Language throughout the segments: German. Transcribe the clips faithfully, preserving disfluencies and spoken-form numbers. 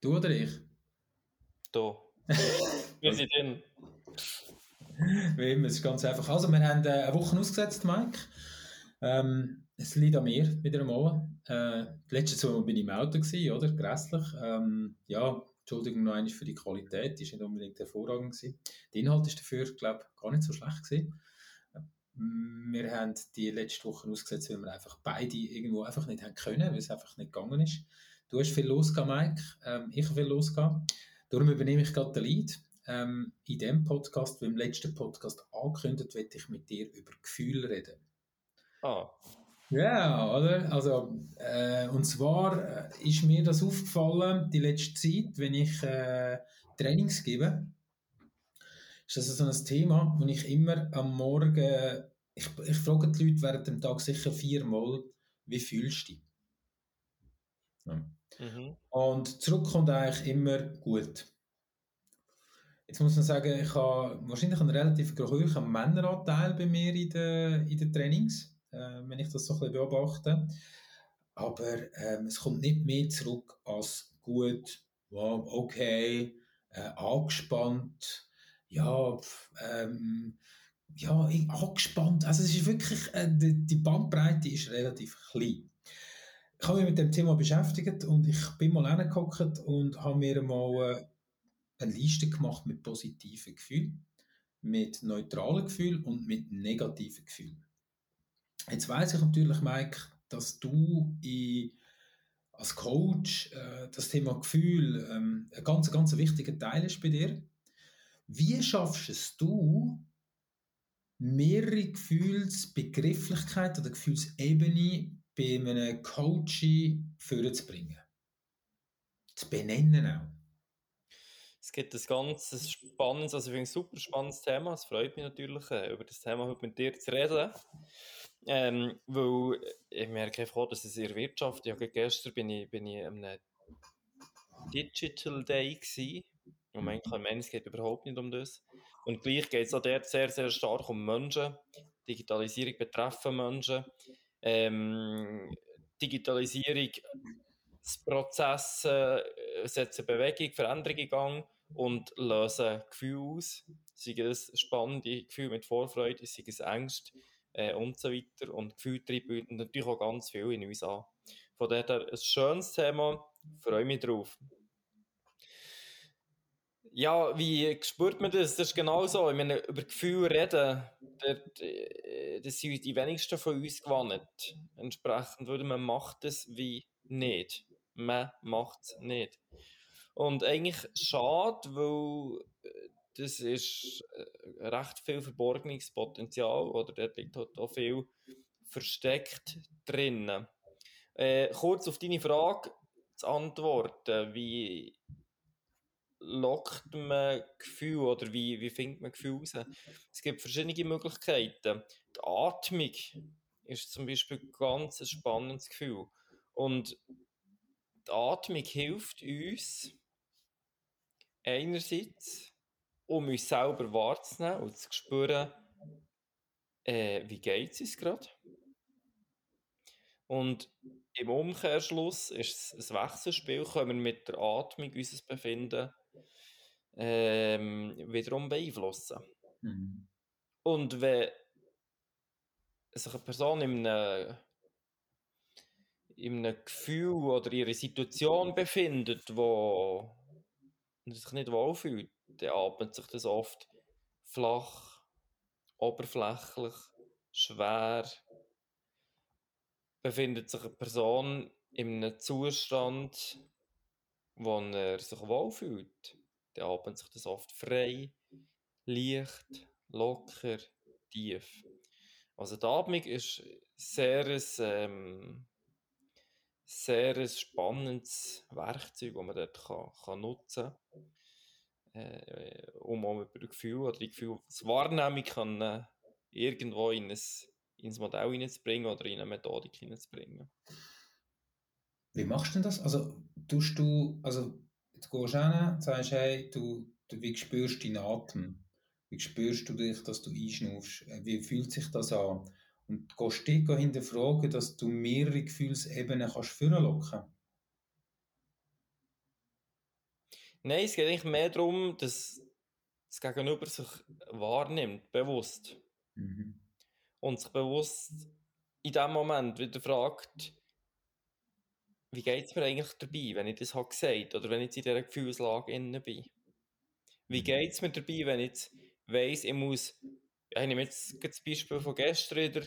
Du oder ich? Du. Wir sind drin. Wie immer, es ist ganz einfach. Also, wir haben eine Woche ausgesetzt, Mike. Ähm, es liegt an mir, wieder einmal. Äh, die letzte Saison bin ich im Auto gewesen, oder? Grässlich. Ähm, ja, Entschuldigung noch einmal für die Qualität, die war nicht unbedingt hervorragend gewesen. Der Inhalt ist dafür, glaube ich, gar nicht so schlecht gewesen. Wir haben die letzte Woche ausgesetzt, weil wir einfach beide irgendwo einfach nicht haben können, weil es einfach nicht gegangen ist. Du hast viel losgegangen, Mike. Ähm, ich habe viel losgegangen. Darum übernehme ich gerade den Lead. Ähm, in diesem Podcast, wie im letzten Podcast angekündigt, werde ich mit dir über Gefühle reden. Ah. Ja, yeah, oder? Also, äh, und zwar äh, ist mir das aufgefallen, die letzte Zeit, wenn ich äh, Trainings gebe, ist das so ein Thema, wo ich immer am Morgen, ich, ich frage die Leute während dem Tag sicher viermal, wie fühlst du dich? Ja. Mhm. Und zurück kommt eigentlich immer gut. Jetzt muss man sagen, ich habe wahrscheinlich einen relativ hohen Männeranteil bei mir in den, in den Trainings, äh, wenn ich das so ein bisschen beobachte. Aber ähm, es kommt nicht mehr zurück als gut, wow, okay, äh, angespannt, ja, pf, ähm, ja, angespannt. Also es ist wirklich, äh, die, die Bandbreite ist relativ klein. Ich habe mich mit dem Thema beschäftigt und ich bin mal hineingehockt und habe mir mal eine Liste gemacht mit positiven Gefühlen, mit neutralen Gefühlen und mit negativen Gefühlen. Jetzt weiss ich natürlich, Mike, dass du in, als Coach äh, das Thema Gefühl ähm, ein ganz, ganz wichtiger Teil ist bei dir. Wie schaffst es du, mehrere Gefühlsbegrifflichkeiten oder Gefühlsebene bei einem Coach vorzubringen? Zu benennen auch. Es gibt ein ganz spannendes, also ich finde ein super spannendes Thema. Es freut mich natürlich, über das Thema heute mit dir zu reden. Ähm, weil ich merke einfach auch, dass es in der Wirtschaft, ja, gestern bin ich, bin ich an einem Digital Day gewesen. Und manchmal, es geht überhaupt nicht um das. Und gleich geht es auch dort sehr, sehr stark um Menschen. Digitalisierung betreffen Menschen. Ähm, Digitalisierung, das Prozess äh, setzen Bewegung, Veränderung in Gang und lösen Gefühle aus. Sei es spannende Gefühle mit Vorfreude, sei es Ängste äh, und so weiter. Und Gefühle bieten natürlich auch ganz viel in uns an. Von daher ein schönes Thema, freue mich drauf. Ja, wie spürt man das? Das ist genau so. Ich meine, über Gefühle reden, das sind die wenigsten von uns gewohnt. Entsprechend würde man macht es wie nicht. Man macht es nicht. Und eigentlich schade, weil das ist recht viel verborgenes Potenzial oder dort liegt auch viel versteckt drin. Äh, kurz auf deine Frage zu antworten, wie lockt man Gefühl oder wie, wie findet man Gefühl raus? Es gibt verschiedene Möglichkeiten. Die Atmung ist zum Beispiel ein ganz spannendes Gefühl. Und die Atmung hilft uns einerseits, um uns selber wahrzunehmen und zu spüren, äh, wie geht es uns gerade. Und im Umkehrschluss ist es ein Wechselspiel, können wir mit der Atmung unser Befinden Ähm, wiederum beeinflussen. Mhm. Und wenn sich eine Person in einem, in einem Gefühl oder in einer Situation befindet, wo man sich nicht wohlfühlt, dann atmet sich das oft flach, oberflächlich, schwer. Befindet sich eine Person in einem Zustand, wo er sich wohlfühlt, dann atmet sich das oft frei, leicht, locker, tief. Also die Atmung ist sehr ein ähm, sehr ein spannendes Werkzeug, das man dort kann, kann nutzen kann, äh, um auch über Gefühle oder die Gefühlswahrnehmung kann, äh, irgendwo in ein, ins Modell hineinzubringen oder in eine Methodik hineinzubringen. Wie machst du denn das? Also, tust du, also jetzt gehst du hin, sagst, hey, du, du, wie spürst du deinen Atem? Wie spürst du dich, dass du einschnaufst? Wie fühlt sich das an? Und gehst du dich hinterfragen, dass du mehrere Gefühlsebenen kannst vorlocken? Nein, es geht eigentlich mehr darum, dass das Gegenüber sich wahrnimmt, bewusst. Mhm. Und sich bewusst in dem Moment wieder fragt, wie geht es mir eigentlich dabei, wenn ich das habe gesagt habe oder wenn ich jetzt in dieser Gefühlslage inne bin. Wie geht es mir dabei, wenn ich jetzt weiss, ich muss, ich nehme jetzt das Beispiel von gestern wieder,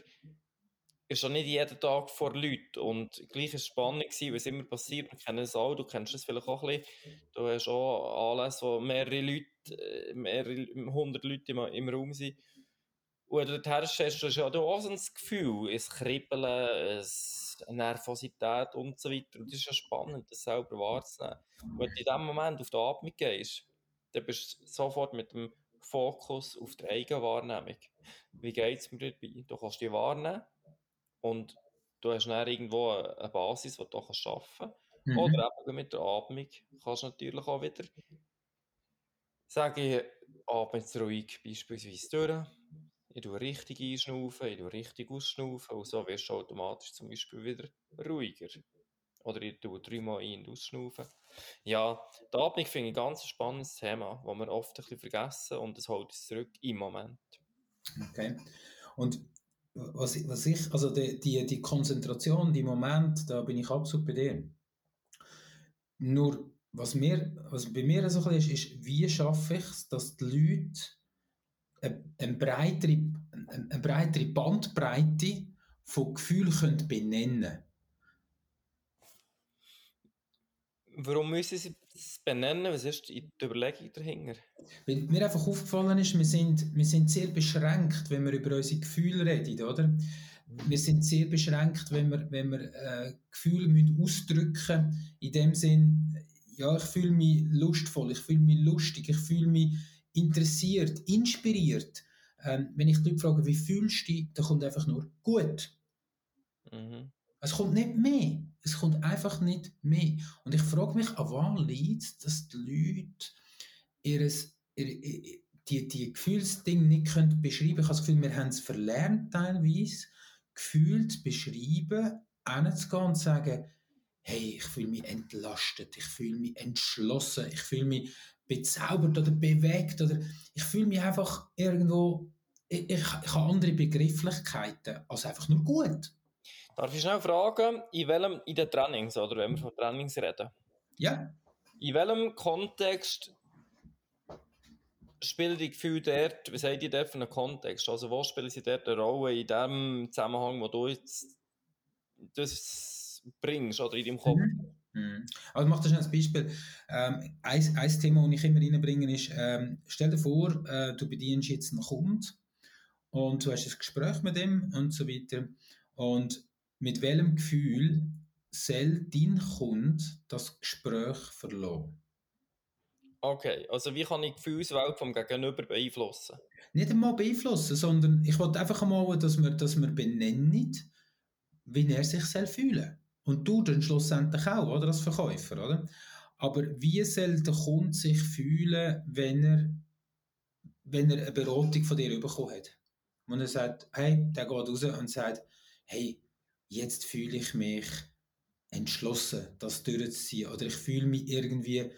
ist schon nicht jeden Tag vor Leuten und gleich war es spannend, was immer passiert, wir kennen es auch, du kennst es vielleicht auch ein bisschen, du hast auch Anlässe, wo mehrere Leute, mehrere hundert Leute im, im Raum sind. Und dort hast du ja auch so ein Gefühl, ein Kribbeln, eine Nervosität und so weiter. Und das ist ja spannend, das selber wahrzunehmen. Und wenn du in dem Moment auf die Atmung gehst, dann bist du sofort mit dem Fokus auf die Eigenwahrnehmung. Wie geht es mir dabei? Du kannst dich wahrnehmen und du hast dann irgendwo eine Basis, die du arbeiten kannst. Mhm. Oder eben mit der Atmung kannst du natürlich auch wieder, sage ich, atme jetzt ruhig beispielsweise durch. Ich tue richtig einschnaufen, ich tue richtig ausschnaufen und so wirst du automatisch zum Beispiel wieder ruhiger. Oder ich tue dreimal ein- und ausschnaufen. Ja, die Atmung finde ich ein ganz spannendes Thema, das wir oft ein bisschen vergessen und es holt uns zurück im Moment. Okay. Und was ich, was ich also die, die, die Konzentration, die Moment, da bin ich absolut bei dir. Nur, was, mir, was bei mir so ein bisschen ist, ist, wie schaffe ich es, dass die Leute eine breitere, eine breitere Bandbreite von Gefühlen benennen. Warum müssen Sie es benennen? Was ist die Überlegung dahinter? Weil mir einfach aufgefallen ist, wir sind, wir sind sehr beschränkt, wenn wir über unsere Gefühle reden, oder? Wir sind sehr beschränkt, wenn wir, wenn wir äh, Gefühle müssen ausdrücken, in dem Sinn, ja, ich fühle mich lustvoll, ich fühle mich lustig, ich fühle mich interessiert, inspiriert. Ähm, wenn ich die Leute frage, wie fühlst du dich, dann kommt einfach nur gut. Mhm. Es kommt nicht mehr. Es kommt einfach nicht mehr. Und ich frage mich, an was liegt es, dass die Leute ihres, ihr, ihr, die, die Gefühlsdinge nicht können beschreiben können. Ich habe das Gefühl, wir haben es verlernt, teilweise, Gefühle zu beschreiben, hinzugehen und zu sagen, hey, ich fühle mich entlastet, ich fühle mich entschlossen, ich fühle mich bezaubert oder bewegt oder ich fühle mich einfach irgendwo, ich, ich, ich habe andere Begrifflichkeiten als einfach nur gut. Darf ich schnell fragen, in welchem, in den Trainings, oder wenn wir von Trainings reden? Ja. In welchem Kontext spielen die Gefühle dort, was haben die dort für einen Kontext? Also wo spielen sie dort eine Rolle in dem Zusammenhang, wo du jetzt das bringst oder in deinem Kopf? Mhm. Also ich mache dir schon ein Beispiel. Ähm, ein, ein Thema, das ich immer reinbringe, ist, ähm, stell dir vor, äh, du bedienst jetzt einen Kunden und du hast ein Gespräch mit ihm und so weiter. Und mit welchem Gefühl soll dein Kunde das Gespräch verlassen? Okay, also wie kann ich die Gefühlswelt vom Gegenüber beeinflussen? Nicht einmal beeinflussen, sondern ich wollte einfach einmal, dass wir, dass wir benennen, wie er sich fühlen soll. Und du dann schlussendlich auch, oder? Als Verkäufer, oder? Aber wie soll der Kunde sich fühlen, wenn er, wenn er eine Beratung von dir bekommen hat? Und er sagt, hey, der geht raus und sagt, hey, jetzt fühle ich mich entschlossen, das durchzuziehen. Oder ich fühle mich irgendwie,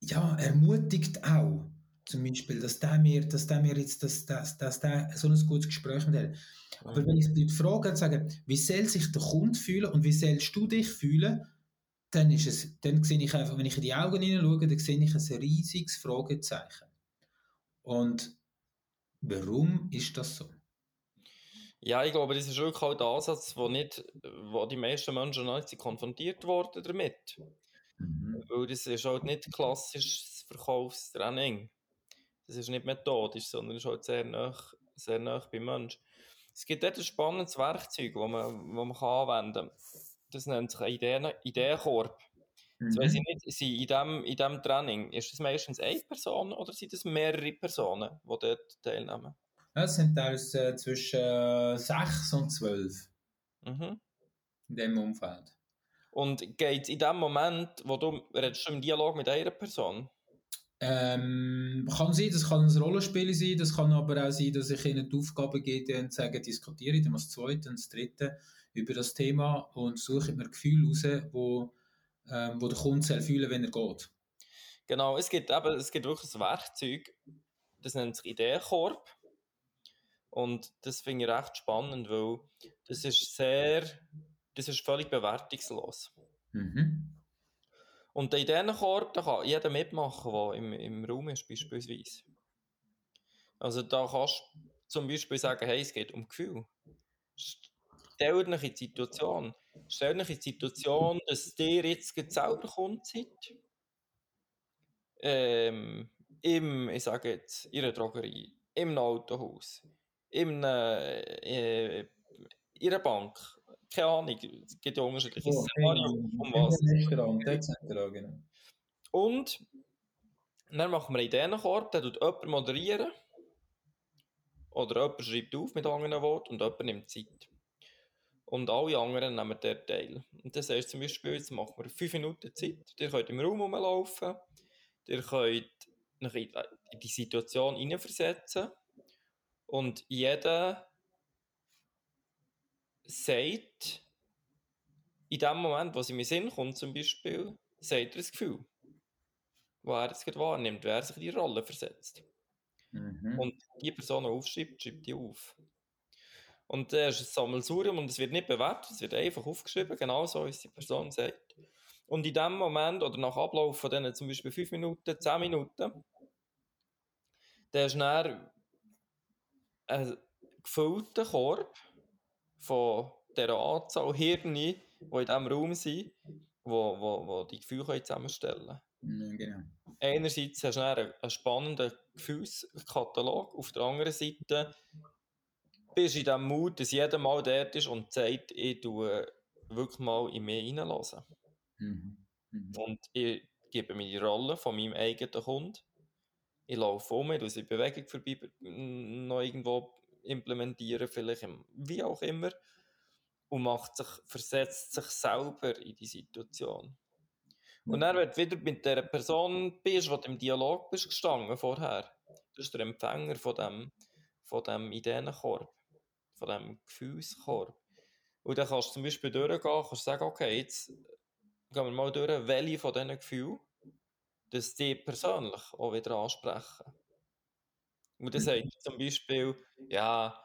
ja, ermutigt auch. Zum Beispiel, dass der mir, dass der mir jetzt, dass, dass, dass der so ein gutes Gespräch mit hat. Aber wenn ich die Leute frage, sage, wie soll sich der Kunde fühlen und wie sollst du dich fühlen, dann ist es, dann sehe ich einfach, wenn ich in die Augen hineinschaue, dann sehe ich ein riesiges Fragezeichen. Und warum ist das so? Ja, ich glaube, das ist wirklich halt der Ansatz, wo, nicht, wo die meisten Menschen nicht konfrontiert wurden damit. Mhm. Weil das ist halt nicht klassisches Verkaufstraining. Das ist nicht methodisch, sondern ist halt sehr nah, sehr nah beim Menschen. Es gibt dort ein spannendes Werkzeug, das man, man kann anwenden kann. Das nennt sich ein Ideenkorb. Mhm. Jetzt weiss ich nicht, sind in diesem in dem Training, ist das meistens eine Person oder sind das mehrere Personen, die dort teilnehmen? Ja, es sind teilweise äh, zwischen äh, sechs und zwölf. Mhm. In diesem Umfeld. Und geht es in dem Moment, wo du redest, im Dialog mit einer Person? Ähm, kann sein, das kann ein Rollenspiel sein, das kann aber auch sein, dass ich ihnen die Aufgabe gebe und sage, diskutiere ich dann als Zweite und als Dritte über das Thema und suche mir Gefühle raus, wo, ähm, wo der Kunde soll fühlen, wenn er geht. Genau, es gibt eben, es gibt wirklich ein Werkzeug, das nennt sich Ideenkorb. Und das finde ich recht spannend, weil das ist sehr, das ist völlig bewertungslos. Mhm. Und der Ideenkorb, da kann jeder mitmachen, der im, im Raum ist, beispielsweise. Also da kannst du zum Beispiel sagen, hey, es geht um Gefühl. Stellt euch in die Situation. Stellt euch in die Situation, dass ihr jetzt selber Kunde seid. Ähm, im, ich sage jetzt, in einer Drogerie, im Autohaus, in einer, äh, in einer Bank. Keine Ahnung, es gibt ja unterschiedliche oh, Szenarien, um was. Restaurant, et cetera. Und dann machen wir einen Ideenkorb, der tut jemand moderieren. Oder jemand schreibt auf mit anderen Worten und jemand nimmt Zeit. Und alle anderen nehmen dort teil. Und das heißt zum Beispiel, jetzt machen wir fünf Minuten Zeit. Ihr könnt im Raum rumlaufen. Ihr könnt in die Situation hineinversetzen. Und jeder sagt, in dem Moment, wo es in meinen Sinn kommt, zum Beispiel, sagt er das Gefühl, das er jetzt gerade wahrnimmt, wer sich in die Rolle versetzt. Mhm. Und die Person aufschreibt, schreibt die auf. Und da ist ein Sammelsurium und es wird nicht bewertet, es wird einfach aufgeschrieben, genau so, wie es die Person sagt. Und in dem Moment, oder nach Ablauf von denen zum Beispiel fünf Minuten, zehn Minuten, dann ist dann ein gefüllter Korb von dieser Anzahl Hirne, die in diesem Raum sind, wo, wo, wo die Gefühle zusammenstellen können. Ja, genau. Einerseits hast du dann einen spannenden Gefühlskatalog, auf der anderen Seite bist du in dem Mut, dass jeder mal dort ist und sagt, ich tue wirklich mal in mich hineinlassen. Mhm. Mhm. Und ich gebe mir die Rolle von meinem eigenen Kunden. Ich laufe um, ich lasse die Bewegung vorbei, noch irgendwo implementieren, vielleicht im, wie auch immer. Und macht sich, versetzt sich selber in die Situation. Mhm. Und dann, wenn du wieder mit der Person bist, die im Dialog bist gestanden vorher, das ist der Empfänger von dem, von dem Ideenkorb, von dem Gefühlskorb. Und dann kannst du zum Beispiel durchgehen, kannst sagen, okay, jetzt gehen wir mal durch, welche von diesen Gefühlen, dass die persönlich auch wieder ansprechen. Und das heißt zum Beispiel, ja,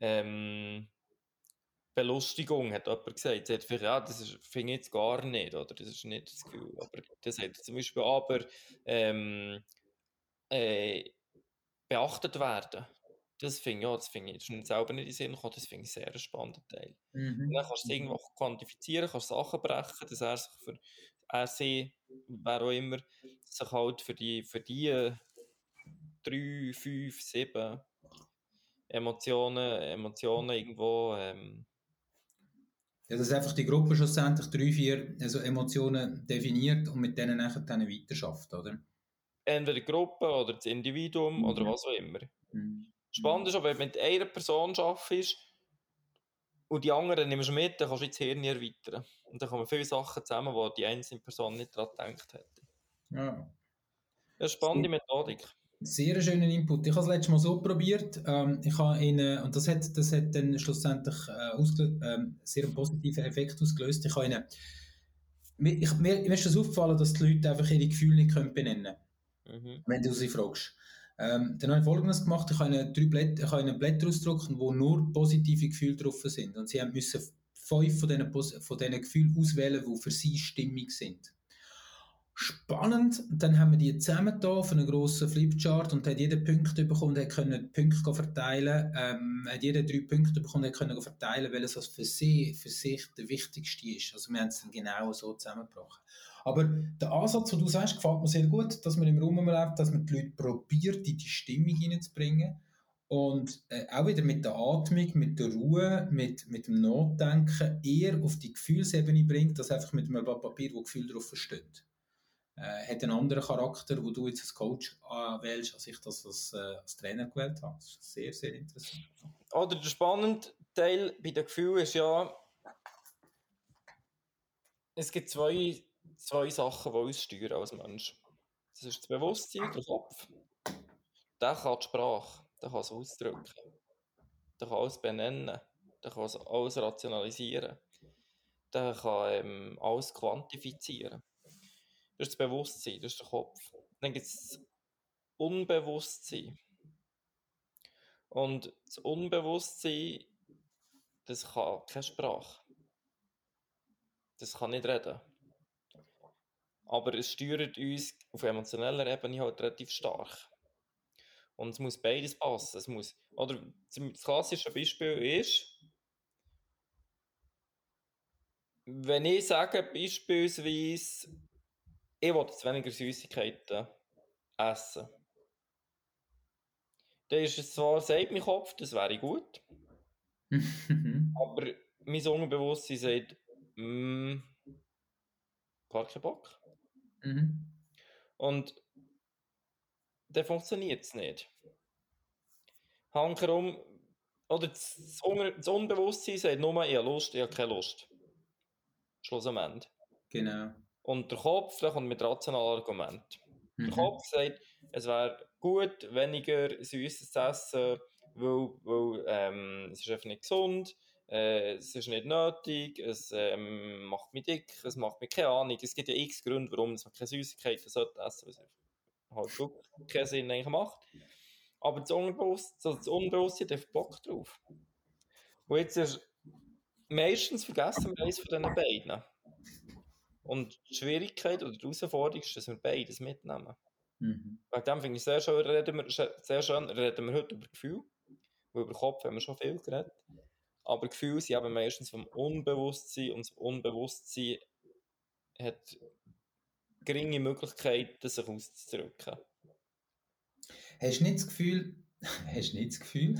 ähm, Belustigung hat jemand gesagt. Sie hat vielleicht, ja, das finde ich jetzt gar nicht, oder das ist nicht das Gefühl. Aber das hat zum Beispiel aber ähm, äh, beachtet werden. Das finde ja, das find ich selber nicht in den Sinn gekommen, das finde ich einen sehr spannenden Teil. Mhm. Und dann kannst du es irgendwo quantifizieren, kannst Sachen brechen, dass er sich für er, sie, wer auch immer, sich halt für die, für die drei, fünf, sieben Emotionen, Emotionen irgendwo... Ähm, ja, dass einfach die Gruppe schlussendlich drei, vier also Emotionen definiert und mit denen nachher dann weiterschafft, oder? Entweder die Gruppe oder das Individuum, mhm, oder was auch immer. Mhm. Spannend ist, aber wenn du mit einer Person arbeitest und die anderen nimmst du mit, dann kannst du das Hirn erweitern. Und dann kommen viele Sachen zusammen, die die einzelne Person nicht daran gedacht hätte. Ja. Eine spannende Methodik. Sehr schöner Input. Ich habe das letzte Mal so probiert. Ähm, ich habe in, äh, und das hat, das hat dann schlussendlich äh, ausgelö- äh, sehr einen positiven Effekt ausgelöst. Ich habe in, mir, ich, mir, mir ist das aufgefallen, dass die Leute einfach ihre Gefühle nicht können benennen können, mhm, wenn du sie fragst. Ähm, dann habe ich Folgendes gemacht, ich habe ihnen drei Blätter, ich habe ihnen Blätter ausgedruckt, wo nur positive Gefühle drauf sind. Und sie müssen fünf von diesen, von diesen Gefühlen auswählen, die für sie stimmig sind. Spannend, dann haben wir die zusammengetan auf einen grossen Flipchart und hat jeder Punkte bekommen und konnte die Punkte verteilen, ähm, hat jeder drei Punkte bekommen und konnte verteilen, welches was für sie, für sich der wichtigste ist. Also wir haben es dann genau so zusammengebracht. Aber der Ansatz, den du sagst, gefällt mir sehr gut, dass man im Raum läuft, dass man die Leute probiert, in die Stimmung hineinzubringen und äh, auch wieder mit der Atmung, mit der Ruhe, mit, mit dem Nachdenken eher auf die Gefühlsebene bringt, als einfach mit einem Blatt Papier, wo Gefühl drauf steht. Äh, hat einen anderen Charakter, wo du jetzt als Coach äh, wählst, als ich das als, äh, als Trainer gewählt habe. Das ist sehr, sehr interessant. Oder der spannende Teil bei den Gefühlen ist ja, es gibt zwei, zwei Sachen, die uns steuern als Mensch. Das ist das Bewusstsein, der Kopf. Der kann die Sprache, der kann es ausdrücken, der kann alles benennen, der kann alles rationalisieren, der kann ähm, alles quantifizieren. Das ist das Bewusstsein, das ist der Kopf. Dann gibt es Unbewusstsein. Und das Unbewusstsein, das kann keine Sprache. Das kann nicht reden. Aber es steuert uns auf emotioneller Ebene halt relativ stark. Und es muss beides passen. Es muss, oder das klassische Beispiel ist, wenn ich sage beispielsweise, ich will jetzt weniger Süßigkeiten essen, dann ist es zwar, sagt mein Kopf, das wäre gut, aber mein Unbewusstsein sagt, mmm, keinen Bock. Mhm. Und dann funktioniert es nicht. Hankerum, oder das, das Unbewusstsein sagt nur, ich habe Lust, ich habe keine Lust. Schluss am Ende. Genau. Und der Kopf, der kommt mit rationalen Argumenten. Mhm. Der Kopf sagt, es wäre gut, weniger Süßes zu essen, weil, weil ähm, es ist einfach nicht gesund. Äh, es ist nicht nötig, es ähm, macht mich dick, es macht mich keine Ahnung. Es gibt ja x Gründe, warum man keine Süßigkeiten sollte essen sollte, weil es halt gut keinen Sinn eigentlich macht. Aber das Unbewusstsein, das Unbewusstsein hat Bock drauf. Und jetzt ist, meistens vergessen wir eines von diesen beiden. Und die Schwierigkeit oder die Herausforderung ist, dass wir beides mitnehmen. Mhm. Wegen dem finde ich sehr schön, reden wir, sehr schön, reden wir heute über Gefühle, weil über den Kopf haben wir schon viel geredet. Aber Gefühle sind eben meistens vom Unbewusstsein und das Unbewusstsein hat geringe Möglichkeiten, sich auszudrücken. Hast du nicht das Gefühl, hast du nicht das Gefühl,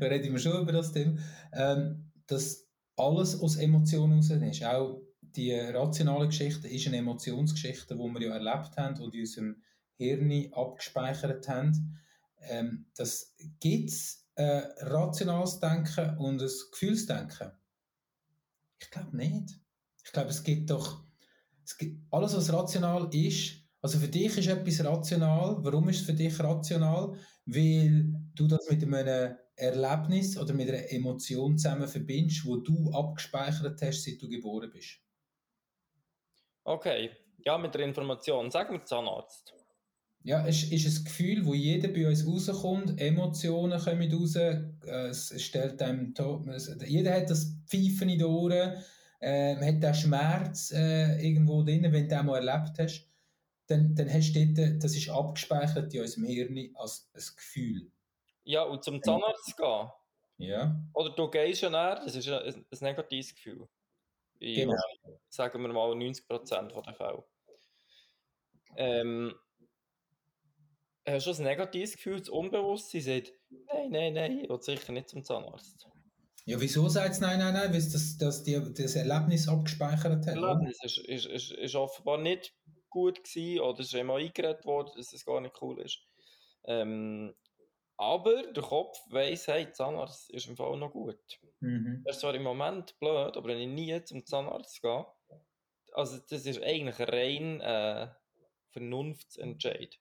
reden wir schon über das Thema, ähm, dass alles aus Emotionen raus ist. Auch die rationale Geschichte ist eine Emotionsgeschichte, die wir ja erlebt haben und in unserem Hirn abgespeichert haben. Ähm, das gibt es. Äh, rationales Denken und ein Gefühlsdenken? Ich glaube nicht. Ich glaube, es gibt doch es gibt, alles, was rational ist, also für dich ist etwas rational. Warum ist es für dich rational? Weil du das mit einem Erlebnis oder mit einer Emotion zusammen verbindest, die du abgespeichert hast, seit du geboren bist. Okay, ja, mit der Information. Sag mir Zahnarzt. Ja, es ist ein Gefühl, wo jeder bei uns rauskommt, Emotionen kommen raus, es stellt einem, jeder hat das Pfeifen in den Ohren, äh, hat den Schmerz äh, irgendwo drin, wenn du den mal erlebt hast, dann, dann hast du dort, das ist abgespeichert in unserem Hirn als ein Gefühl. Ja, und zum Zahnarzt gehen. Ja. Oder du gehst ja näher, das ist ein, ein negatives Gefühl. In, genau. Sagen wir mal neunzig Prozent der Fälle. Ähm, Hast du ein negatives Gefühl, das Unbewusstsein sagt, nein, nein, nein, ich will sicher nicht zum Zahnarzt. Ja, wieso sagt es nein, nein, nein, weil das, das, das Erlebnis abgespeichert hat? Das Erlebnis ist, ist, ist, ist offenbar nicht gut gewesen oder es ist einmal eingeredet worden, dass es gar nicht cool ist. Ähm, aber der Kopf weiss, hey, Zahnarzt ist im Fall noch gut. Mhm. Das ist zwar im Moment blöd, aber wenn ich nie zum Zahnarzt gehe, also das ist eigentlich rein äh, Vernunftsentscheid.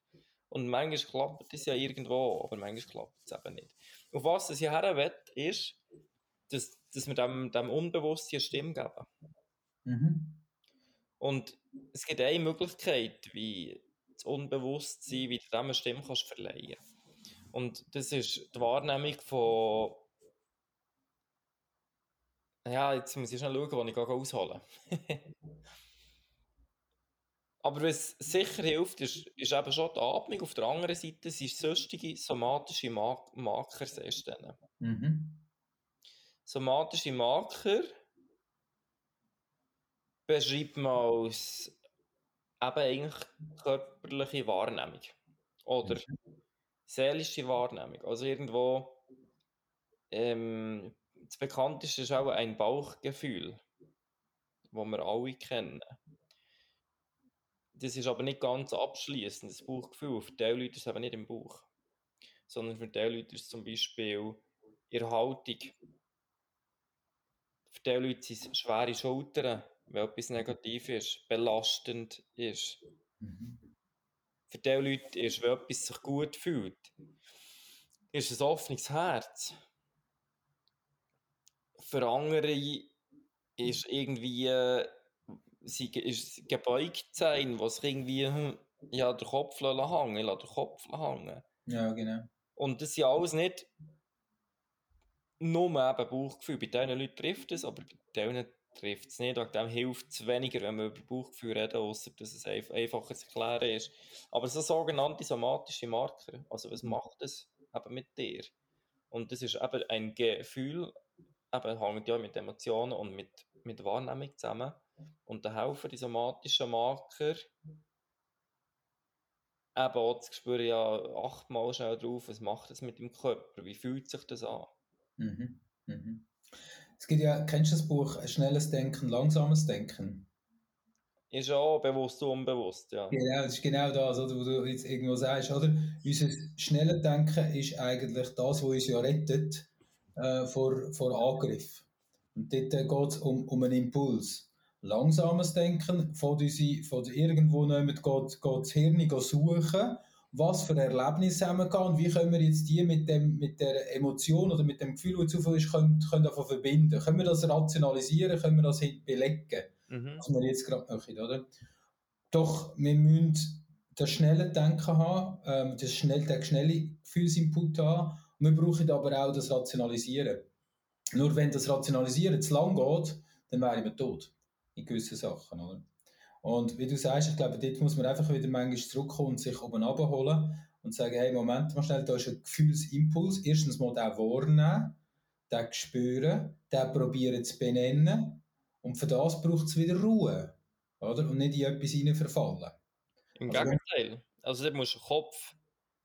Und manchmal klappt es ja irgendwo, aber manchmal klappt es eben nicht. Auf was es hierher will, ist, dass, dass wir dem, dem Unbewusstsein eine Stimme geben. Mhm. Und es gibt eine Möglichkeit, wie das Unbewusstsein, wie du dem eine Stimme kannst verleihen. Und das ist die Wahrnehmung von... Ja, jetzt muss ich schnell schauen, wo ich ausholen kann. Aber was sicher hilft, ist, ist eben schon die Atmung. Auf der anderen Seite sind sonstige somatische Mark- Marker, sagst du denen. Mhm. Somatische Marker beschreibt man als eben eigentlich körperliche Wahrnehmung. Oder mhm. seelische Wahrnehmung. Also irgendwo, ähm, das bekannteste ist auch ein Bauchgefühl, das wir alle kennen. Das ist aber nicht ganz abschließend, das Bauchgefühl. Für die Leute ist es aber nicht im Bauch. Sondern für die Leute ist es zum Beispiel ihre Haltung. Für die Leute sind es schwere Schultern, weil etwas negativ ist, belastend ist. Mhm. Für die Leute ist, wenn etwas sich gut fühlt, ist es ein offenes Herz. Für andere ist irgendwie... sie ge- ist gebeugt sein, was irgendwie ja, den Kopf hängen, den Kopf hängen. Ja, genau. Und das ist ja alles nicht nur eben Bauchgefühl. Bei diesen Leuten trifft es, aber bei denen trifft es nicht. Wegen dem hilft es weniger, wenn wir über Bauchgefühl reden, außer dass es ein- einfacher zu erklären ist. Aber so sogenannte somatische Marker, also was macht es eben mit dir? Und das ist eben ein Gefühl, eben hängt ja mit Emotionen und mit, mit Wahrnehmung zusammen. Und da helfen die somatischen Marker eben auch zu spüren, ja, achtmal schnell drauf, was macht das mit dem Körper, wie fühlt sich das an? Mhm. Mhm. Es gibt ja, kennst du das Buch «Schnelles Denken, langsames Denken»? Ist auch bewusst und unbewusst, ja. Genau, das ist genau das, oder, wo du jetzt irgendwo sagst, oder? Unser schnelles Denken ist eigentlich das, was uns ja rettet äh, vor, vor Angriff. Und dort geht es um, um einen Impuls. Langsames Denken, von, unsere, von irgendwo nehmen, geht, geht das Hirn suchen, was für Erlebnisse haben wir und wie können wir jetzt die mit, dem, mit der Emotion oder mit dem Gefühl, das zuvor ist, können, können davon verbinden. Können wir das rationalisieren, können wir das belegen? Mhm. Was wir jetzt gerade machen, oder? Doch wir müssen das schnelle Denken haben, ähm, das schnell, den schnellen Gefühlsinput haben. Wir brauchen aber auch das Rationalisieren. Nur wenn das Rationalisieren zu lang geht, dann wären wir tot in gewissen Sachen, oder? Und wie du sagst, ich glaube, dort muss man einfach wieder manchmal zurückkommen und sich oben abholen und sagen, hey, Moment mal schnell, da ist ein Gefühlsimpuls. Erstens mal den wahrnehmen, den spüren, den probieren zu benennen. Und für das braucht es wieder Ruhe, oder? Und nicht in etwas hinein verfallen. Im also, Gegenteil. Also der Kopf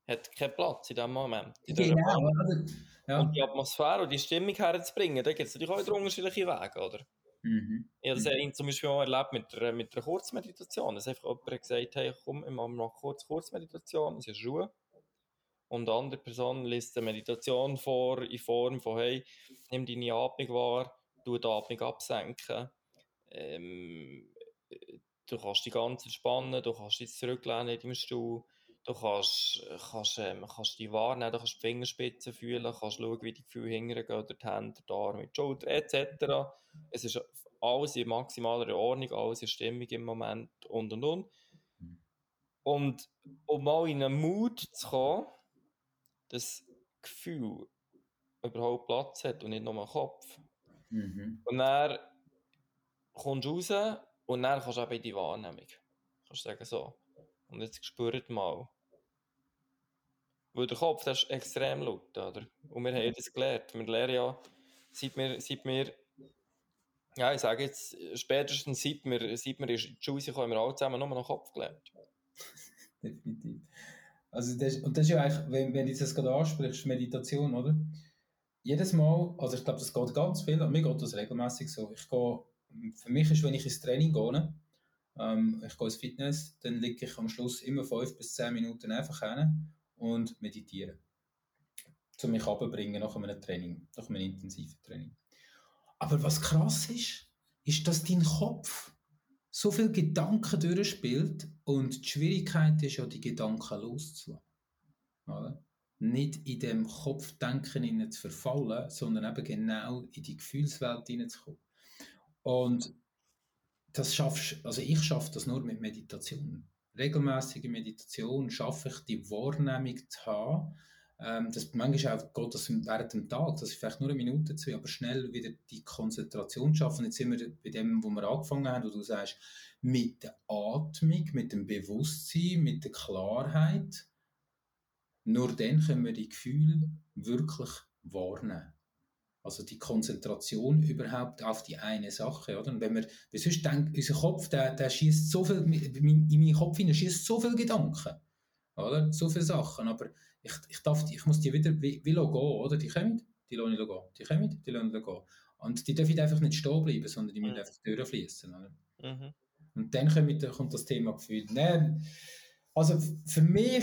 hat keinen Platz in diesem Moment. In genau. Ja. Und die Atmosphäre und die Stimmung herzubringen, da gibt es natürlich auch wieder unterschiedliche Wege, oder? Mhm. Ich habe das mhm. zum Beispiel auch erlebt mit, mit einer Kurzmeditation. Dass einfach jemand gesagt hat, hey, komm, wir machen noch kurz Kurzmeditation, es ist Ruhe. Und eine andere Person liest eine Meditation vor in Form von, hey, nimm deine Atmung wahr, du die Atmung absenken, ähm, du kannst dich ganz entspannen, du kannst dich zurücklehnen in deinem Stuhl, du kannst, kannst, ähm, kannst dich wahrnehmen, du kannst die Fingerspitzen fühlen, kannst schauen, wie die Gefühle hingehen, oder die Hände, die Arme, die Schulter, et cetera. Es ist alles in maximaler Ordnung, alles in Stimmung im Moment und und und. Und um mal in einen Mut zu kommen, das Gefühl überhaupt Platz hat und nicht nur im Kopf. Mhm. Und dann kommst du raus und dann kannst du auch in die Wahrnehmung. Kannst du sagen, so. Und jetzt spürt mal. Weil der Kopf, der ist extrem laut, oder? Und wir haben das gelernt. Wir lernen ja, seit wir, seit wir ja, ich sage jetzt, spätestens seit wir, seit wir in die Schule kommen, haben wir alle zusammen nur noch Kopf gelernt. Definitiv. Also das, und das ist ja eigentlich, wenn, wenn du das gerade ansprichst, Meditation, oder? Jedes Mal, also ich glaube, das geht ganz viel, und mir geht das regelmässig so. Ich gehe, für mich ist, wenn ich ins Training gehe, ähm, ich gehe ins Fitness, dann liege ich am Schluss immer fünf bis zehn Minuten einfach hin und meditiere. Um mich runterzubringen nach einem Training, nach einem intensiven Training. Aber was krass ist, ist, dass dein Kopf so viele Gedanken durchspielt und die Schwierigkeit ist ja, die Gedanken loszulassen. Oder? Nicht in dem Kopfdenken zu verfallen, sondern eben genau in die Gefühlswelt hineinzukommen. Und das schaffst, also ich schaffe das nur mit Meditation. Regelmäßige Meditation schaffe ich, die Wahrnehmung zu haben. Ähm, das, manchmal auch geht das während dem Tag, das ist vielleicht nur eine Minute, zwei, aber schnell wieder die Konzentration schaffen. Jetzt sind wir bei dem, wo wir angefangen haben, wo du sagst, mit der Atmung, mit dem Bewusstsein, mit der Klarheit. Nur dann können wir die Gefühle wirklich wahrnehmen. Also die Konzentration überhaupt auf die eine Sache, oder? Und wenn wir, weil sonst denkt, unser Kopf, der, der schießt so viel, in meinen Kopf hinein schießt so viele Gedanken, oder? So viele Sachen, aber ich, ich darf, ich muss die wieder, wie, wie lassen gehen, oder? Die kommen, die lassen gehen, die kommen, die lassen gehen. Und die dürfen einfach nicht stehen bleiben, sondern die müssen mhm. einfach durchfließen, oder? Mhm. Und dann kommt, kommt das Thema Gefühl. Nein, also für mich,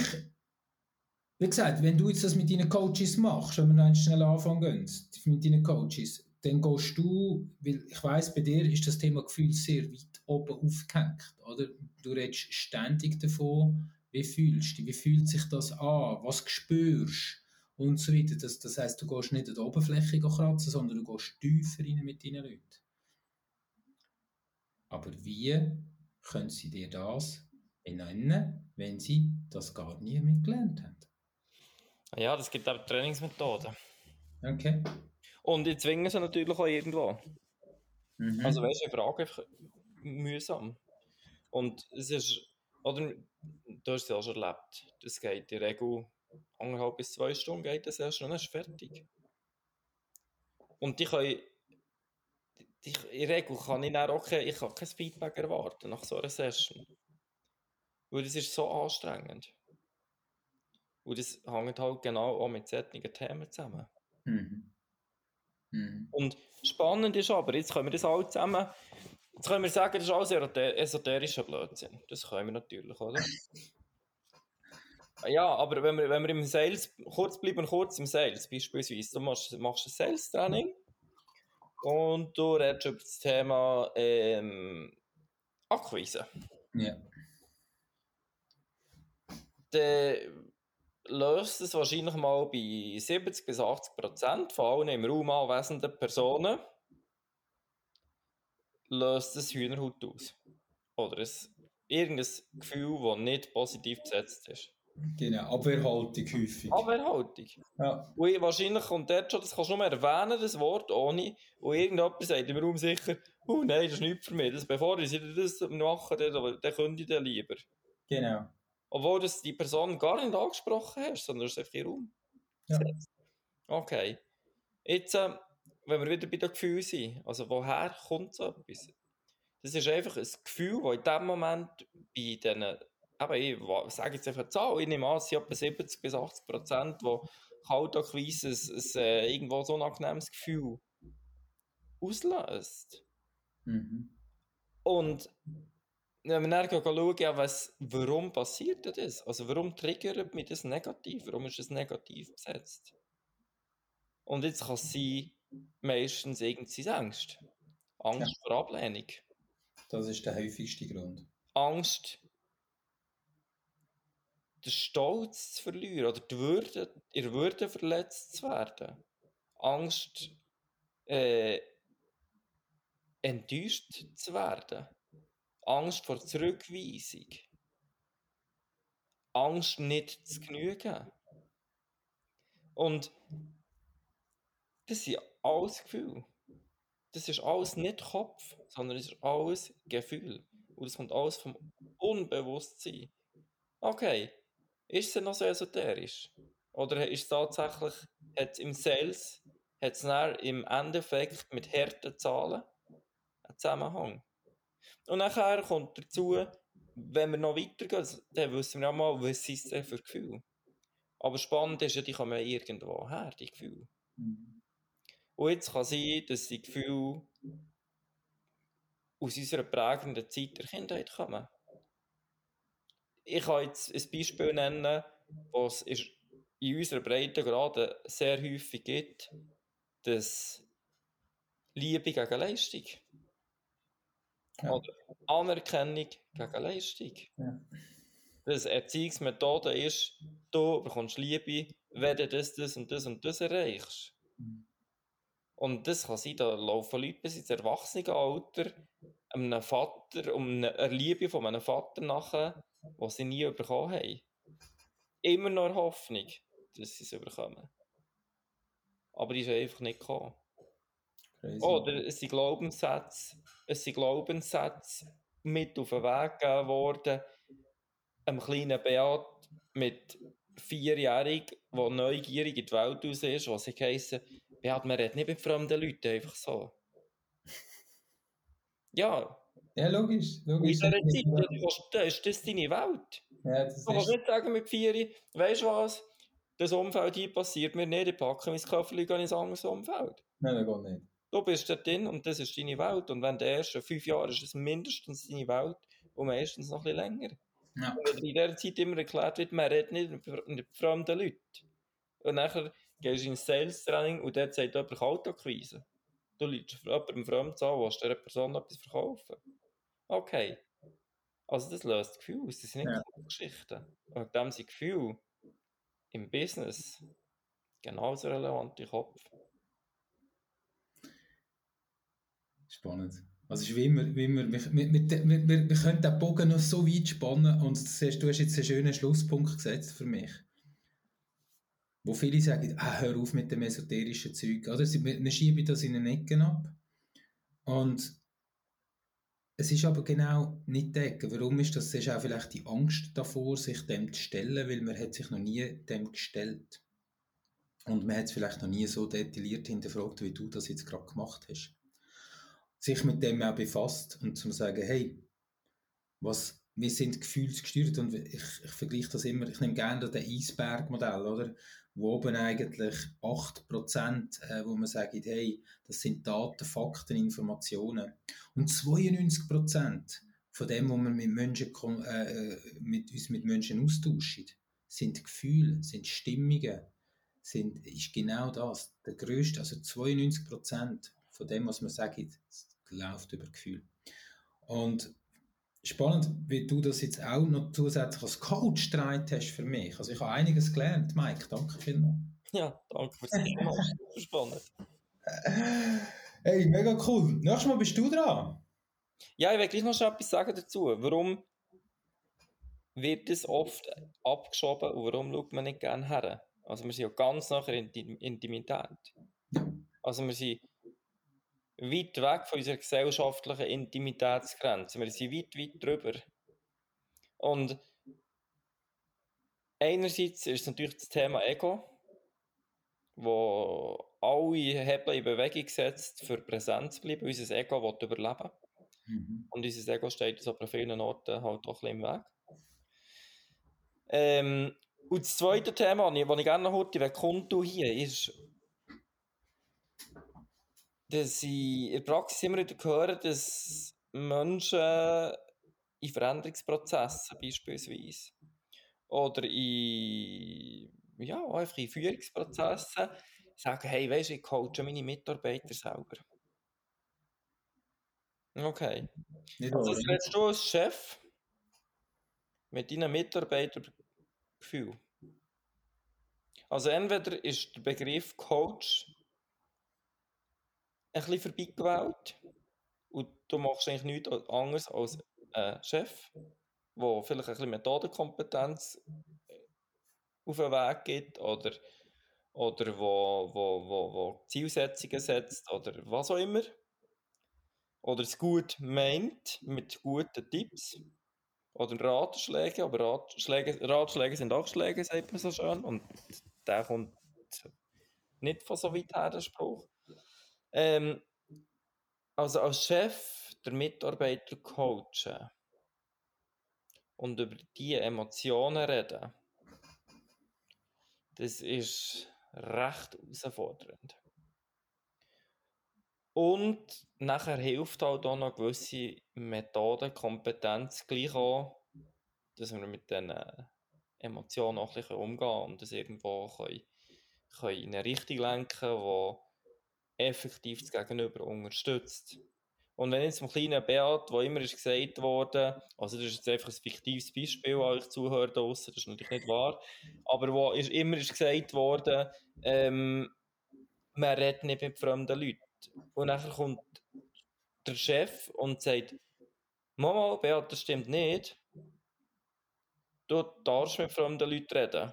wie gesagt, wenn du jetzt das mit deinen Coaches machst, wenn wir noch einen schnellen Anfang gehen, mit deinen Coaches, dann gehst du, weil ich weiss, bei dir ist das Thema Gefühl sehr weit oben aufgehängt, oder? Du redest ständig davon, wie fühlst du, wie fühlt sich das an, was spürst und so weiter. Das, das heisst, du gehst nicht an der Oberfläche kratzen, sondern du gehst tiefer rein mit deinen Leuten. Aber wie können sie dir das benennen, wenn sie das gar nie mitgelernt haben? Ja, das gibt auch Trainingsmethoden. Okay. Und die zwingen sie natürlich auch irgendwo. Mhm. Also weißt du, ich frage einfach mühsam. Und es ist, oder du hast es ja auch schon erlebt, das geht in der Regel anderthalb bis zwei Stunden geht das erst und dann ist es fertig. Und die können, die, in der Regel kann ich dann auch kein, ich kann kein Feedback erwarten nach so einer Session. Weil das ist so anstrengend. Und das hängt halt genau auch mit solchen Themen zusammen. Mhm. Mhm. Und spannend ist aber, jetzt können wir das alles zusammen, jetzt können wir sagen, das ist alles esoterischer Blödsinn. Das können wir natürlich, oder? Ja, aber wenn wir, wenn wir im Sales, kurz bleiben kurz im Sales beispielsweise, du machst, machst ein Sales-Training und du redest über das Thema ähm, Akquise. Ja. Dann löst es wahrscheinlich mal bei siebzig bis achtzig Prozent von allen im Raum anwesenden Personen löst es Hühnerhaut aus. Oder es irgendein Gefühl, das nicht positiv besetzt ist. Genau, Abwehrhaltung häufig. Abwehrhaltung. Ja. Und wahrscheinlich kommt dort schon, das kannst du nur erwähnen, das Wort ohne. Und irgendjemand sagt im Raum sicher, oh nein, das ist nichts für mich. Das, bevor ich das mache, dann, dann könnte ich das lieber. Genau. Obwohl du die Person gar nicht angesprochen hast, sondern es ist einfach in den Raum. Ja. Okay. Jetzt, äh, wenn wir wieder bei den Gefühlen sind, also woher kommt so etwas? Das ist einfach ein Gefühl, das in dem Moment bei diesen, aber ich sage jetzt einfach eine Zahl, ich nehme an, es sind etwa siebzig bis achtzig Prozent, die Kaltakquise ein, ein, ein irgendwo so unangenehmes Gefühl auslöst. Mhm. Und wenn wir dann schauen, ja, was, warum passiert das? Also warum triggert mich das negativ? Warum ist das negativ besetzt? Und jetzt kann es sein, meistens irgendeine Angst. Angst vor Ablehnung. Das ist der häufigste Grund. Angst, den Stolz zu verlieren oder die Würde, ihre Würde verletzt zu werden. Angst, äh, enttäuscht zu werden. Angst vor Zurückweisung. Angst, nicht zu genügen. Und das sind alles Gefühle. Das ist alles nicht Kopf, sondern es ist alles Gefühl. Und es kommt alles vom Unbewusstsein. Okay. Ist es noch so esoterisch? Oder ist es tatsächlich, hat es im Sales, hat es im Endeffekt mit harten Zahlen einen Zusammenhang? Und nachher kommt dazu, wenn wir noch weitergehen, dann wissen wir ja mal, was ist das für Gefühle. Aber spannend ist ja, die kommen irgendwo her, die Gefühle. Und jetzt kann sein, dass die Gefühle aus unserer prägenden Zeit der Kindheit kommen. Ich kann jetzt ein Beispiel nennen, was es in unserer Breitengrade sehr häufig gibt, dass Liebe gegen Leistung. Ja. Oder Anerkennung gegen Leistung. Ja. Dass Erziehungsmethode ist, du bekommst Liebe, wenn du das, das und das und das erreichst. Mhm. Und das kann sein, da laufen Leute bis ins Erwachsenenalter einem Vater, um eine Liebe von einem Vater nachher, die sie nie bekommen haben. Immer noch eine Hoffnung, dass sie es bekommen. Aber die ist einfach nicht gekommen. Crazy. Oder es sind Glaubenssätze, es sind Glaubenssätze mit auf den Weg gegeben worden, einem kleinen Beat mit vierjährig, der neugierig in die Welt raus ist, was sie heissen, Beat, man redet nicht mit fremden Leuten, einfach so. Ja. Ja, logisch. logisch. In dieser Zeit du, ist das deine Welt. Ja, das du kannst nicht sagen mit vier, weißt du was, das Umfeld hier passiert mir nicht, ich packe mein Köpfchen und gehe in ein anderes Umfeld. Nein, das geht nicht. Du bist da drin und das ist deine Welt. Und während der ersten fünf Jahre ist es mindestens deine Welt und meistens noch ein bisschen länger. Ja. Und in dieser Zeit immer erklärt wird, man redet nicht mit fremden Leuten. Und nachher gehst du ins Sales-Training und dort sagt jemand Kaltakquise. Du lädst jemandem fremd an, willst dieser Person etwas verkaufen. Okay. Also das löst Gefühle aus, das sind nicht ja. Geschichten. Und mit dem sind Gefühle im Business genauso relevant im Kopf. Spannend. Also es ist wie immer, wie immer wir, wir, wir, wir, wir können den Bogen noch so weit spannen und du hast jetzt einen schönen Schlusspunkt gesetzt für mich. Wo viele sagen, ah, hör auf mit dem esoterischen Zeug. Oder sie, wir schieben das in den Ecken ab. Und es ist aber genau nicht die Ecke. Warum ist das? Es ist auch vielleicht die Angst davor, sich dem zu stellen, weil man hat sich noch nie dem gestellt. Und man hat es vielleicht noch nie so detailliert hinterfragt, wie du das jetzt gerade gemacht hast. Sich mit dem auch befasst und zu sagen, hey, was, wir sind gefühlsgesteuert und ich, ich vergleiche das immer, ich nehme gerne das Eisbergmodell, oder? Wo oben eigentlich acht Prozent, äh, wo man sagt, hey, das sind Daten, Fakten, Informationen. Und zweiundneunzig Prozent von dem, was wir mit Menschen, äh, mit uns mit Menschen austauschen, sind Gefühle, sind Stimmungen, sind, ist genau das. Der grösste, also zweiundneunzig Prozent von dem, was man sagt, läuft über Gefühl. Und spannend, wie du das jetzt auch noch zusätzlich als Coach getragen hast für mich. Also ich habe einiges gelernt, Mike. Danke vielmals. Ja, danke fürs Thema. Spannend. Hey, mega cool. Nächstes Mal bist du dran. Ja, ich will gleich noch schon etwas sagen dazu. Warum wird das oft abgeschoben und warum schaut man nicht gerne her? Also wir sind ja ganz nachher in der Intimität. Also wir sind weit weg von unserer gesellschaftlichen Intimitätsgrenze. Wir sind weit, weit drüber. Und einerseits ist natürlich das Thema Ego, wo alle Hebel in Bewegung setzt, für Präsenz zu bleiben. Unser Ego will überleben. Mhm. Und unser Ego steht uns aber an vielen Orten halt doch ein bisschen im Weg. Ähm, und das zweite Thema, das ich gerne noch heute kundtue hier, ist, dass ich in der Praxis immer wieder höre, dass Menschen in Veränderungsprozessen beispielsweise oder in, ja, einfach in Führungsprozessen sagen, hey, weisst du, ich coache meine Mitarbeiter selber. Okay. Also redest du als Chef mit deinen Mitarbeitern über Gefühl. Also entweder ist der Begriff Coach ein bisschen vorbeigewählt und du machst eigentlich nichts anderes als ein Chef, der vielleicht ein bisschen Methodenkompetenz auf den Weg gibt oder, oder wo, wo, wo, wo Zielsetzungen setzt oder was auch immer. Oder es gut meint mit guten Tipps oder Ratschlägen, aber Ratschläge, Ratschläge sind auch Schläge, sagt man so schön, und der kommt nicht von so weit her, der Spruch. Ähm, also als Chef der Mitarbeiter coachen und über die Emotionen reden, das ist recht herausfordernd. Und nachher hilft halt auch noch gewisse Methodenkompetenz gleich auch, dass wir mit diesen Emotionen auch ein bisschen umgehen und das irgendwo können, können in eine Richtung lenken, wo effektiv das Gegenüber unterstützt. Und wenn jetzt dem kleinen Beat, wo immer ist gesagt wurde, also das ist jetzt einfach ein fiktives Beispiel, an euch Zuhörer draussen, das ist natürlich nicht wahr, aber wo ist, immer ist gesagt worden, ähm, man redet nicht mit fremden Leuten. Und nachher kommt der Chef und sagt, Mama, Beat, das stimmt nicht, du darfst mit fremden Leuten reden.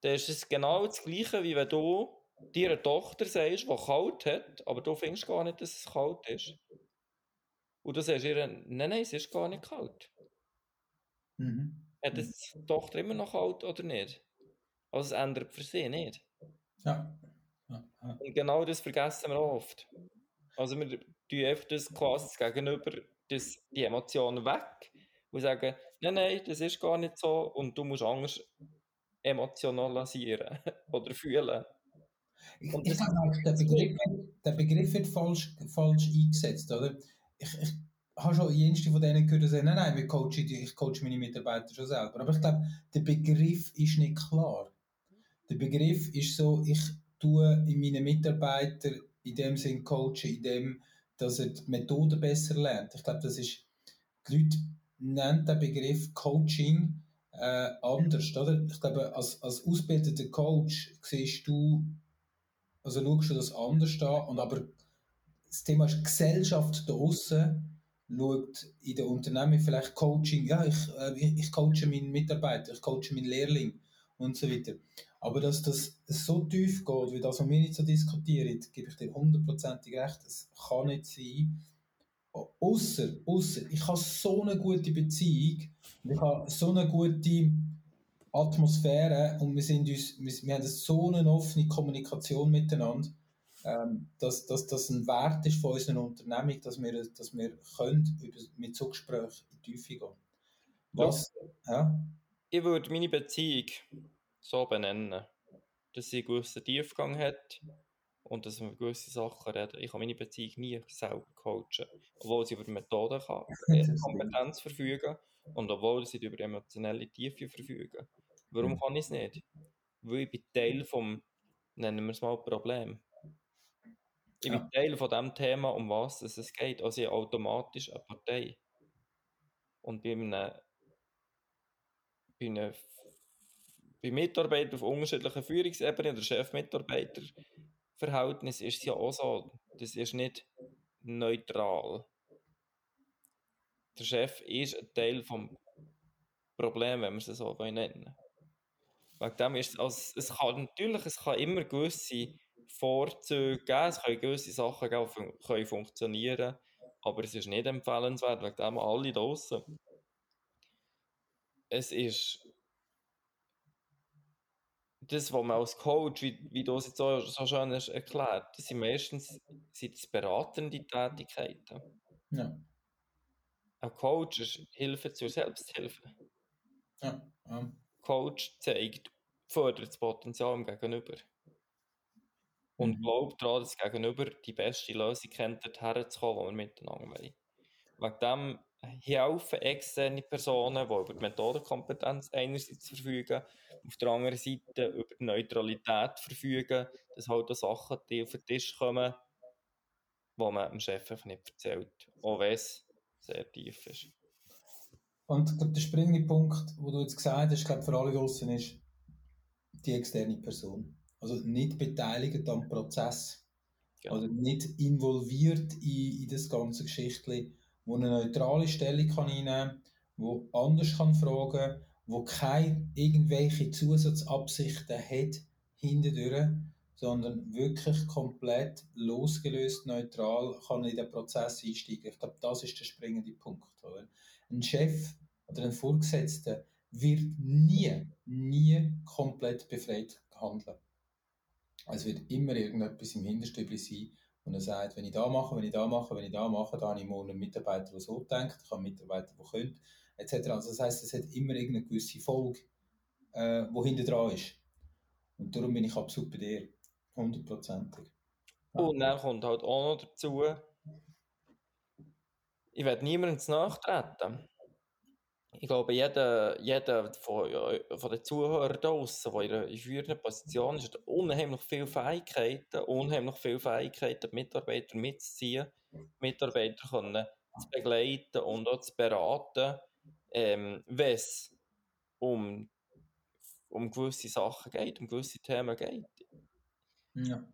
Dann ist es genau das Gleiche, wie wenn du deiner Tochter sagst, die kalt hat, aber du findest gar nicht, dass es kalt ist. Und du sagst ihr, nein, nein, es ist gar nicht kalt. Mhm. Hat es die Tochter immer noch kalt oder nicht? Also es ändert für sie nicht. Ja. Ja. Ja. Und genau das vergessen wir auch oft. Also wir tun einfach das quasi gegenüber das, die Emotionen weg und sagen, nein, nein, das ist gar nicht so und du musst anders emotionalisieren oder fühlen. Und ich glaube, der Begriff, der Begriff wird falsch, falsch eingesetzt, oder? Ich, ich habe schon jenste von denen gehört, die sagen, nein, nein, wir coachen, ich coache meine Mitarbeiter schon selber. Aber ich glaube, der Begriff ist nicht klar. Der Begriff ist so, ich tue in meinen Mitarbeitern in dem Sinn coachen, in dem, dass er die Methode besser lernt. Ich glaube, das ist, die Leute nennen den Begriff Coaching äh, anders, oder? Ich glaube, als, als ausgebildeter Coach siehst du, also schaust du das anders an, und aber das Thema ist, die Gesellschaft da aussen schaut in den Unternehmen vielleicht Coaching, ja, ich, ich, ich coache meinen Mitarbeiter, ich coache meinen Lehrling und so weiter. Aber dass das so tief geht, wie das, was wir jetzt so diskutieren, gebe ich dir hundertprozentig recht, es kann nicht sein. Ausser, ausser, ich habe so eine gute Beziehung, ich habe so eine gute Atmosphäre und wir, sind uns, wir, wir haben so eine offene Kommunikation miteinander, ähm, dass das ein Wert ist von unserer Unternehmung, dass wir, dass wir können über, mit so Gesprächen in die Tiefe gehen. Was? Ja? Ich würde meine Beziehung so benennen, dass sie einen gewissen Tiefgang hat. Und dass man gewisse Sachen redet. Ich kann meine Beziehung nie selber coachen. Obwohl sie über Methoden kann, über Kompetenz verfügen und obwohl sie über emotionelle Tiefe verfügen. Warum kann ich es nicht? Weil ich bin Teil vom, nennen wir es mal, Problem. Ich bin Teil von dem Thema, um was es geht. Also ich automatisch eine Partei. Und bei einem, bei einem bei Mitarbeitern auf unterschiedlichen Führungsebenen oder Chef-Mitarbeiter Verhältnis ist es ja auch so, das ist nicht neutral. Der Chef ist ein Teil des Problems, wenn wir es so nennen. Wegen dem ist es, also es kann, natürlich, es kann immer gewisse Vorzüge geben, es können gewisse Sachen geben, können funktionieren, aber es ist nicht empfehlenswert, wegen dem alle draussen. Es ist das, was man als Coach, wie, wie du es jetzt so, so schön hast erklärt, das sind meistens sind das beratende Tätigkeiten. Ja. Ein Coach ist Hilfe zur Selbsthilfe. Ja. Ja. Coach zeigt, fördert das Potenzial im Gegenüber. Und mhm. glaubt daran, dass das Gegenüber die beste Lösung kennt, dorthin zu kommen, wo wir miteinander wollen. Wegen dem helfen externe Personen, die über die Methodenkompetenz einerseits verfügen, auf der anderen Seite über die Neutralität verfügen, dass halt auch Sachen, die auf den Tisch kommen, die man dem Chef einfach nicht erzählt, auch wenn es sehr tief ist. Und ich glaube, der springende Punkt, den du jetzt gesagt hast, glaube, für alle draussen ist die externe Person. Also nicht beteiligt am Prozess, ja. Also nicht involviert in, in das ganze Geschichtchen, wo eine neutrale Stellung kann einnehmen, wo anders kann fragen, wo keine irgendwelche Zusatzabsichten hat hintendurch, sondern wirklich komplett losgelöst neutral kann in den Prozess einsteigen. Ich glaube, das ist der springende Punkt, oder? Ein Chef oder ein Vorgesetzter wird nie, nie komplett befreit handeln. Es wird immer irgendetwas im Hinterstübli sein. Und er sagt, wenn ich da mache, wenn ich da mache, wenn ich da mache, dann habe ich morgen einen Mitarbeiter, der so denkt, ich habe einen Mitarbeiter, der könnte, et cetera. Also das heisst, es hat immer irgendeine gewisse Folge, äh, die hinten dran ist. Und darum bin ich absolut bei dir. Hundertprozentig. Ja. Und dann kommt halt auch noch dazu, ich werde niemandem zu nahe treten. Ich glaube, jeder, jeder von, von den Zuhörern draussen, der in einer führenden Position ist, hat unheimlich viele Fähigkeiten, unheimlich viele Fähigkeiten, die Mitarbeiter mitzuziehen, Mitarbeiter können zu begleiten und auch zu beraten, ähm, wenn es um, um gewisse Sachen geht, um gewisse Themen geht. Ja.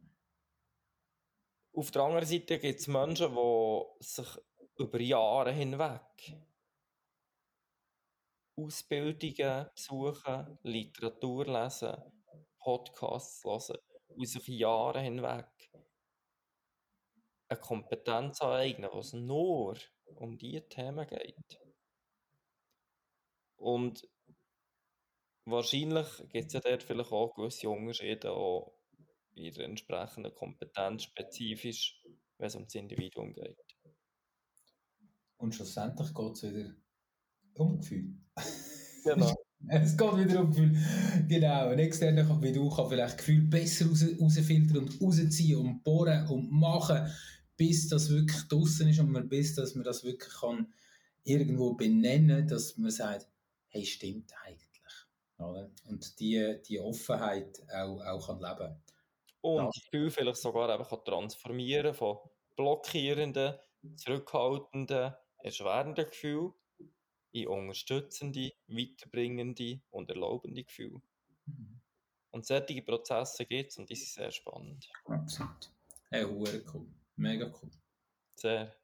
Auf der anderen Seite gibt es Menschen, die sich über Jahre hinweg Ausbildungen besuchen, Literatur lesen, Podcasts hören, aus sich Jahren hinweg eine Kompetenz aneignen, was nur um diese Themen geht. Und wahrscheinlich gibt es ja dort vielleicht auch gewisse Unterschiede, auch in der entsprechenden Kompetenz spezifisch, wenn es um das Individuum geht. Und schlussendlich geht es wieder um Gefühl. Genau. Es geht wieder um Gefühl. Genau, ein Externer kann, wie du, kann vielleicht Gefühl besser rausfiltern und rausziehen und bohren und machen, bis das wirklich draussen ist und man, bis dass man das wirklich kann irgendwo benennen kann, dass man sagt, hey, stimmt eigentlich. Oder? Und die, die Offenheit auch, auch kann leben. Und das Gefühl vielleicht sogar eben kann transformieren von blockierenden, zurückhaltenden, erschwerenden Gefühlen in unterstützende, weiterbringende und erlaubende Gefühle. Mhm. Und solche Prozesse gibt es und die sind sehr spannend. Absolut. Hey, cool. Mega cool. Sehr,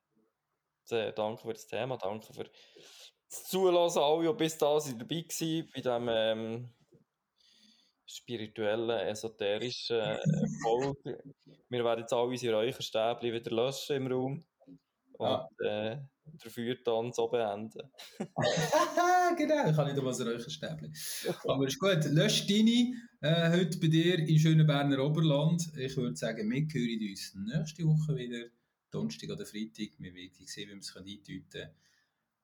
sehr danke für das Thema, danke für das Zuhören, alle, die bis da sind dabei waren, bei diesem ähm, spirituellen, esoterischen äh, Erfolg. Wir werden jetzt alle unsere Räucherstäbchen wieder löschen im Raum und äh, den Feuertanz so beenden. Genau, ich habe nicht einmal ein Räucherstäbchen. Aber ist gut, lösch deine äh, heute bei dir im schönen Berner Oberland. Ich würde sagen, wir hören uns nächste Woche wieder. Donnerstag oder Freitag, wir werden sehen, wie wir es eindeuten können.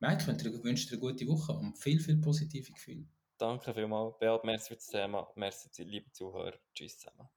Mike, ich wünsche dir eine gute Woche und viel, viel positive Gefühle. Danke vielmals, Beat, merci für das Thema, merci liebe Zuhörer, tschüss zusammen.